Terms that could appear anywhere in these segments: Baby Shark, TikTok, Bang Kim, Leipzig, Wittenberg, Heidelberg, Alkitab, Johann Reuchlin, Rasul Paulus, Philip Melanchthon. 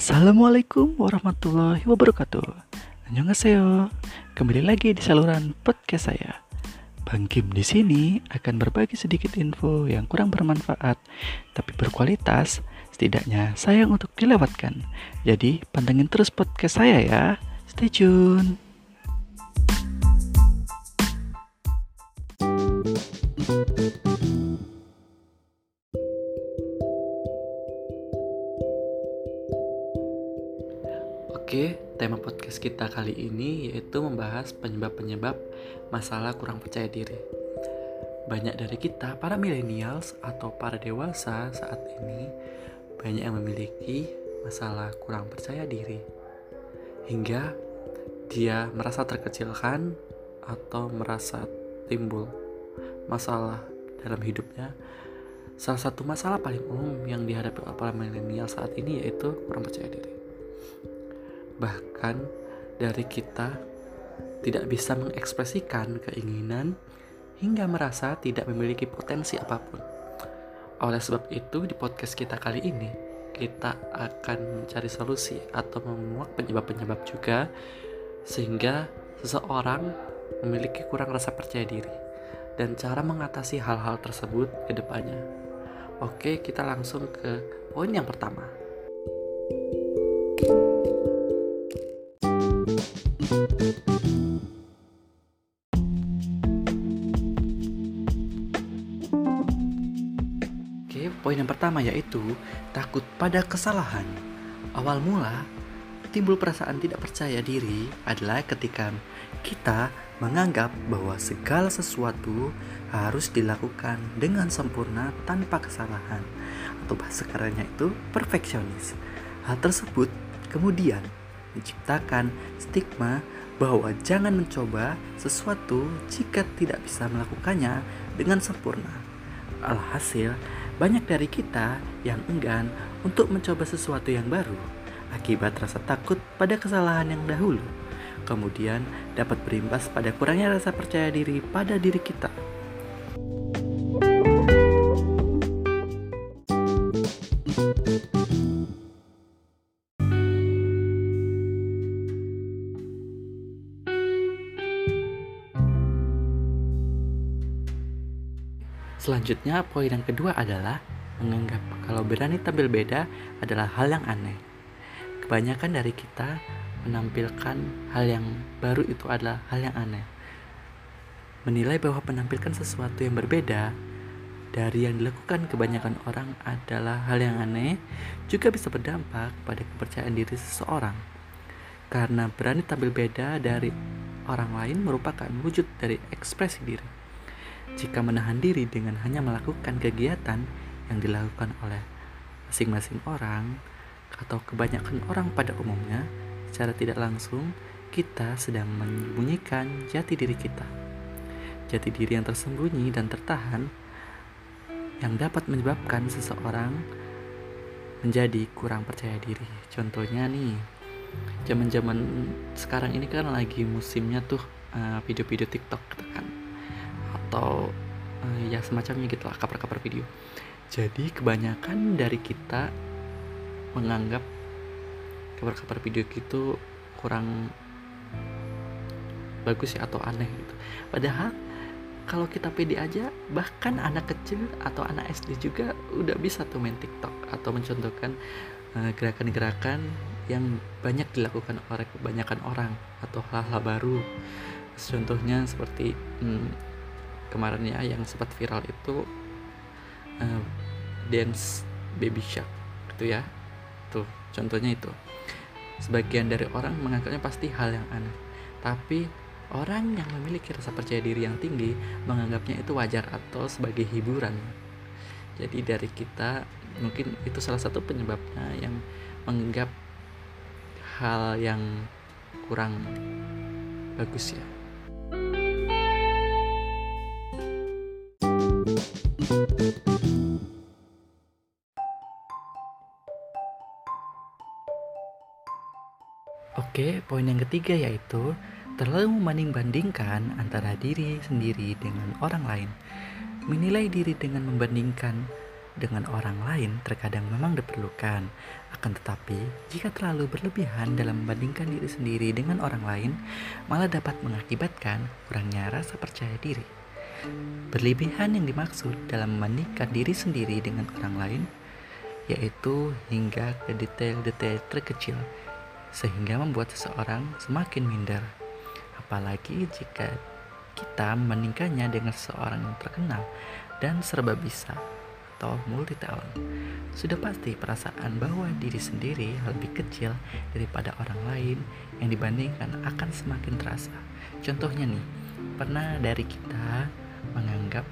Assalamualaikum warahmatullahi wabarakatuh. Annyeonghaseyo. Kembali lagi di saluran podcast saya. Bang Kim di sini akan berbagi sedikit info yang kurang bermanfaat tapi berkualitas, setidaknya sayang untuk dilewatkan. Jadi, pantengin terus podcast saya ya. Stay tune. Oke, tema podcast kita kali ini yaitu membahas penyebab-penyebab masalah kurang percaya diri. Banyak dari kita, para millennials atau para dewasa saat ini, banyak yang memiliki masalah kurang percaya diri. Hingga dia merasa terkecilkan atau merasa timbul masalah dalam hidupnya. Salah satu masalah paling umum yang dihadapi oleh para millennial saat ini yaitu kurang percaya diri. Bahkan dari kita tidak bisa mengekspresikan keinginan hingga merasa tidak memiliki potensi apapun. Oleh sebab itu, di podcast kita kali ini, kita akan mencari solusi atau menguak penyebab-penyebab juga sehingga seseorang memiliki kurang rasa percaya diri dan cara mengatasi hal-hal tersebut ke depannya. Oke, kita langsung ke poin yang pertama. Poin yang pertama yaitu takut pada kesalahan. Awal mula timbul perasaan tidak percaya diri adalah ketika kita menganggap bahwa segala sesuatu harus dilakukan dengan sempurna tanpa kesalahan, atau bahasa kerennya itu perfeksionis. Hal tersebut kemudian menciptakan stigma bahwa jangan mencoba sesuatu jika tidak bisa melakukannya dengan sempurna. Alhasil, banyak dari kita yang enggan untuk mencoba sesuatu yang baru akibat rasa takut pada kesalahan yang dahulu. Kemudian dapat berimbas pada kurangnya rasa percaya diri pada diri kita. Selanjutnya, poin yang kedua adalah menganggap kalau berani tampil beda adalah hal yang aneh. Kebanyakan dari kita menampilkan hal yang baru itu adalah hal yang aneh. Menilai bahwa menampilkan sesuatu yang berbeda dari yang dilakukan kebanyakan orang adalah hal yang aneh, juga bisa berdampak pada kepercayaan diri seseorang. Karena berani tampil beda dari orang lain merupakan wujud dari ekspresi diri. Jika menahan diri dengan hanya melakukan kegiatan yang dilakukan oleh masing-masing orang atau kebanyakan orang pada umumnya, secara tidak langsung kita sedang menyembunyikan jati diri kita. Jati diri yang tersembunyi dan tertahan yang dapat menyebabkan seseorang menjadi kurang percaya diri. Contohnya nih, zaman sekarang ini kan lagi musimnya tuh video-video TikTok kan, atau ya semacamnya gitu lah, kabar-kabar video. Jadi kebanyakan dari kita menganggap kabar-kabar video gitu kurang bagus ya, atau aneh gitu. Padahal kalau kita pede aja, bahkan anak kecil atau anak SD juga udah bisa tuh main TikTok atau mencontohkan gerakan-gerakan yang banyak dilakukan oleh kebanyakan orang atau hal-hal baru. Contohnya seperti kemarin ya yang sempat viral itu dance Baby Shark gitu ya. Tuh contohnya itu. Sebagian dari orang menganggapnya pasti hal yang aneh, tapi orang yang memiliki rasa percaya diri yang tinggi menganggapnya itu wajar atau sebagai hiburan. Jadi dari kita mungkin itu salah satu penyebabnya, yang menganggap hal yang kurang bagus ya. Oke, poin yang ketiga yaitu terlalu membanding-bandingkan antara diri sendiri dengan orang lain. Menilai diri dengan membandingkan dengan orang lain terkadang memang diperlukan. Akan tetapi, jika terlalu berlebihan dalam membandingkan diri sendiri dengan orang lain, malah dapat mengakibatkan kurangnya rasa percaya diri. Berlebihan yang dimaksud dalam membandingkan diri sendiri dengan orang lain, yaitu hingga ke detail-detail terkecil, sehingga membuat seseorang semakin minder. Apalagi jika kita membandingkannya dengan seseorang yang terkenal dan serba bisa atau multi-talent. Sudah pasti perasaan bahwa diri sendiri lebih kecil daripada orang lain yang dibandingkan akan semakin terasa. Contohnya nih, pernah dari kita menganggap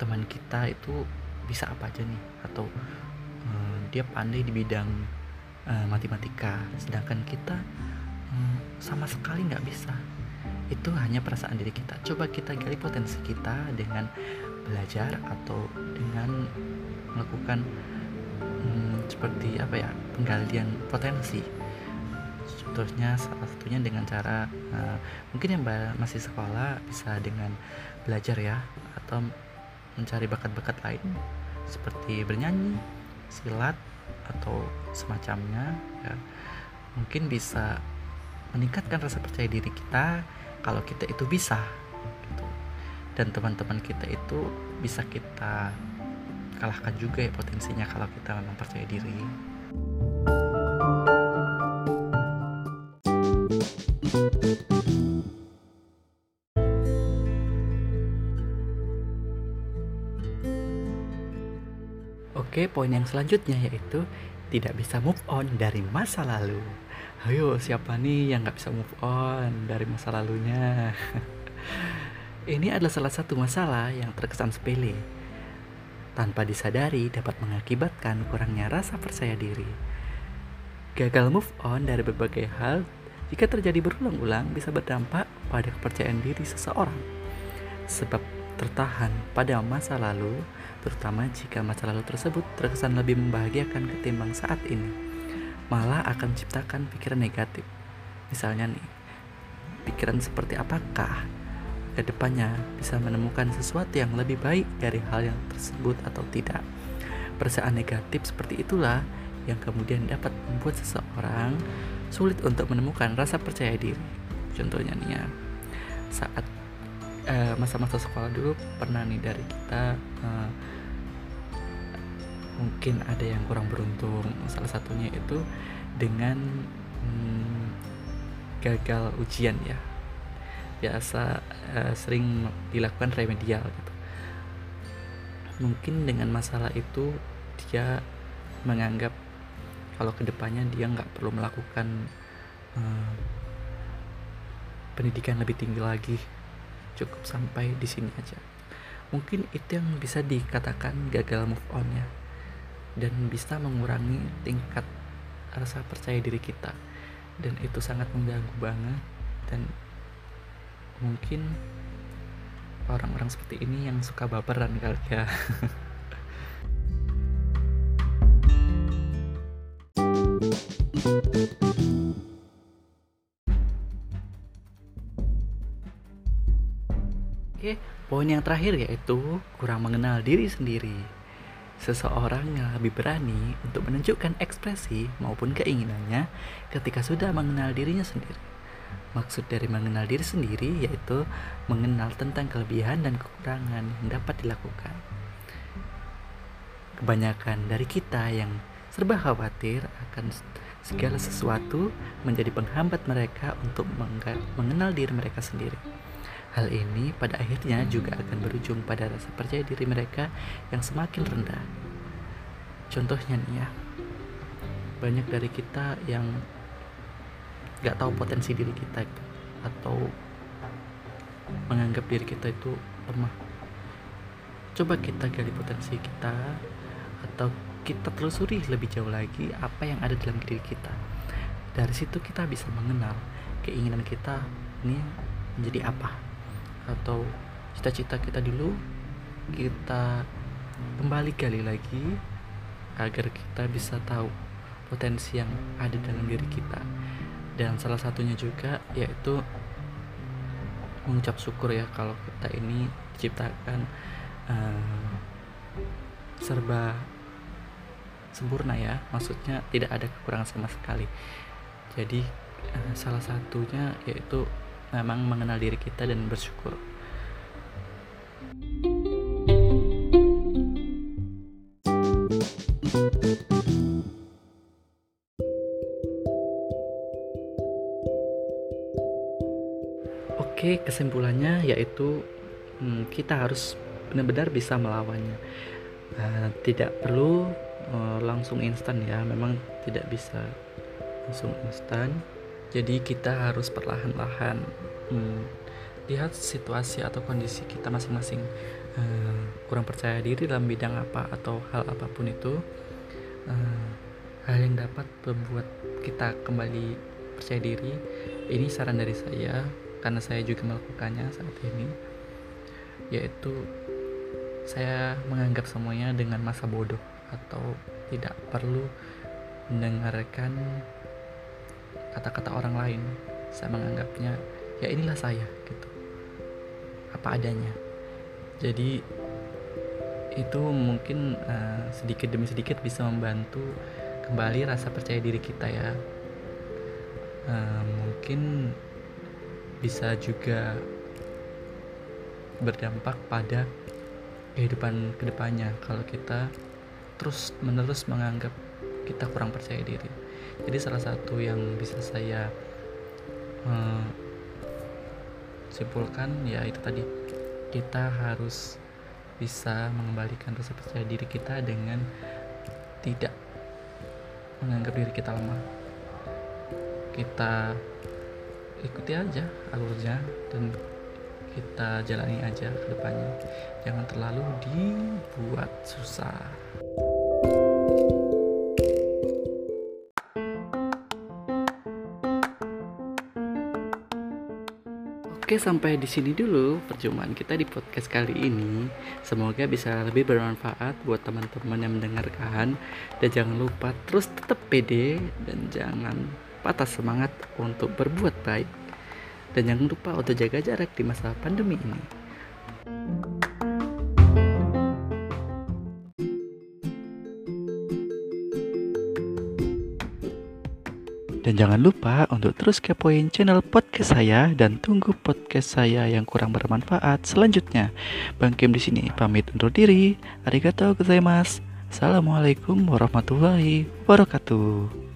teman kita itu bisa apa aja nih, atau dia pandai di bidang matematika, sedangkan kita sama sekali nggak bisa. Itu hanya perasaan diri kita. Coba kita gali potensi kita dengan belajar atau dengan melakukan seperti apa ya, penggalian potensi. Contohnya salah satunya dengan cara mungkin yang masih sekolah bisa dengan belajar ya, atau mencari bakat-bakat lain seperti bernyanyi, silat, atau semacamnya ya. Mungkin bisa meningkatkan rasa percaya diri kita kalau kita itu bisa gitu. Dan teman-teman kita itu bisa kita kalahkan juga ya potensinya kalau kita memang percaya diri. Oke, poin yang selanjutnya yaitu tidak bisa move on dari masa lalu. Ayo, siapa nih yang gak bisa move on dari masa lalunya? Ini adalah salah satu masalah yang terkesan sepele, tanpa disadari dapat mengakibatkan kurangnya rasa percaya diri. Gagal move on dari berbagai hal, jika terjadi berulang-ulang, bisa berdampak pada kepercayaan diri seseorang. Sebab tertahan pada masa lalu, terutama jika masa lalu tersebut terkesan lebih membahagiakan ketimbang saat ini, malah akan menciptakan pikiran negatif. Misalnya nih, pikiran seperti apakah kedepannya bisa menemukan sesuatu yang lebih baik dari hal yang tersebut atau tidak. Perasaan negatif seperti itulah yang kemudian dapat membuat seseorang sulit untuk menemukan rasa percaya diri. Contohnya nih ya, saat masa-masa sekolah dulu pernah nih dari kita mungkin ada yang kurang beruntung, salah satunya itu dengan gagal ujian ya, biasa sering dilakukan remedial gitu. Mungkin dengan masalah itu dia menganggap kalau kedepannya dia nggak perlu melakukan pendidikan lebih tinggi lagi, cukup sampai di sini aja. Mungkin itu yang bisa dikatakan gagal move on ya, dan bisa mengurangi tingkat rasa percaya diri kita, dan itu sangat mengganggu banget. Dan mungkin orang-orang seperti ini yang suka baperan kali ya. Oke, poin yang terakhir yaitu kurang mengenal diri sendiri. Seseorang yang lebih berani untuk menunjukkan ekspresi maupun keinginannya ketika sudah mengenal dirinya sendiri. Maksud dari mengenal diri sendiri yaitu mengenal tentang kelebihan dan kekurangan yang dapat dilakukan. Kebanyakan dari kita yang serba khawatir akan segala sesuatu menjadi penghambat mereka untuk mengenal diri mereka sendiri. Hal ini pada akhirnya juga akan berujung pada rasa percaya diri mereka yang semakin rendah. Contohnya nih ya, banyak dari kita yang gak tahu potensi diri kita gitu, atau menganggap diri kita itu lemah. Coba kita gali potensi kita, atau kita telusuri lebih jauh lagi apa yang ada dalam diri kita. Dari situ kita bisa mengenal keinginan kita ini menjadi apa, atau cita-cita kita dulu kita kembali gali lagi agar kita bisa tahu potensi yang ada dalam diri kita. Dan salah satunya juga yaitu mengucap syukur ya kalau kita ini diciptakan serba sempurna ya, maksudnya tidak ada kekurangan sama sekali. Jadi salah satunya yaitu memang mengenal diri kita dan bersyukur. Oke, kesimpulannya yaitu kita harus benar-benar bisa melawannya. Tidak perlu langsung instan ya, memang tidak bisa langsung instan. Jadi kita harus perlahan-lahan lihat situasi atau kondisi kita masing-masing, kurang percaya diri dalam bidang apa atau hal apapun itu, hal yang dapat membuat kita kembali percaya diri. Ini saran dari saya karena saya juga melakukannya saat ini, yaitu saya menganggap semuanya dengan masa bodoh atau tidak perlu mendengarkan kata-kata orang lain. Saya menganggapnya ya inilah saya gitu, apa adanya. Jadi itu mungkin sedikit demi sedikit bisa membantu kembali rasa percaya diri kita ya. Mungkin bisa juga berdampak pada kehidupan kedepannya kalau kita terus menerus menganggap kita kurang percaya diri. Jadi salah satu yang bisa saya simpulkan ya itu tadi, kita harus bisa mengembalikan rasa percaya diri kita dengan tidak menganggap diri kita lemah. Kita ikuti aja alurnya dan kita jalani aja ke depannya, jangan terlalu dibuat susah. Oke, sampai di sini dulu perjumpaan kita di podcast kali ini. Semoga bisa lebih bermanfaat buat teman-teman yang mendengarkan, dan jangan lupa terus tetap pede dan jangan patah semangat untuk berbuat baik. Dan jangan lupa untuk jaga jarak di masa pandemi ini. Dan jangan lupa untuk terus kepoin channel podcast saya dan tunggu podcast saya yang kurang bermanfaat selanjutnya. Bang Kim di sini pamit undur diri. Arigatou gozaimasu. Assalamualaikum warahmatullahi wabarakatuh.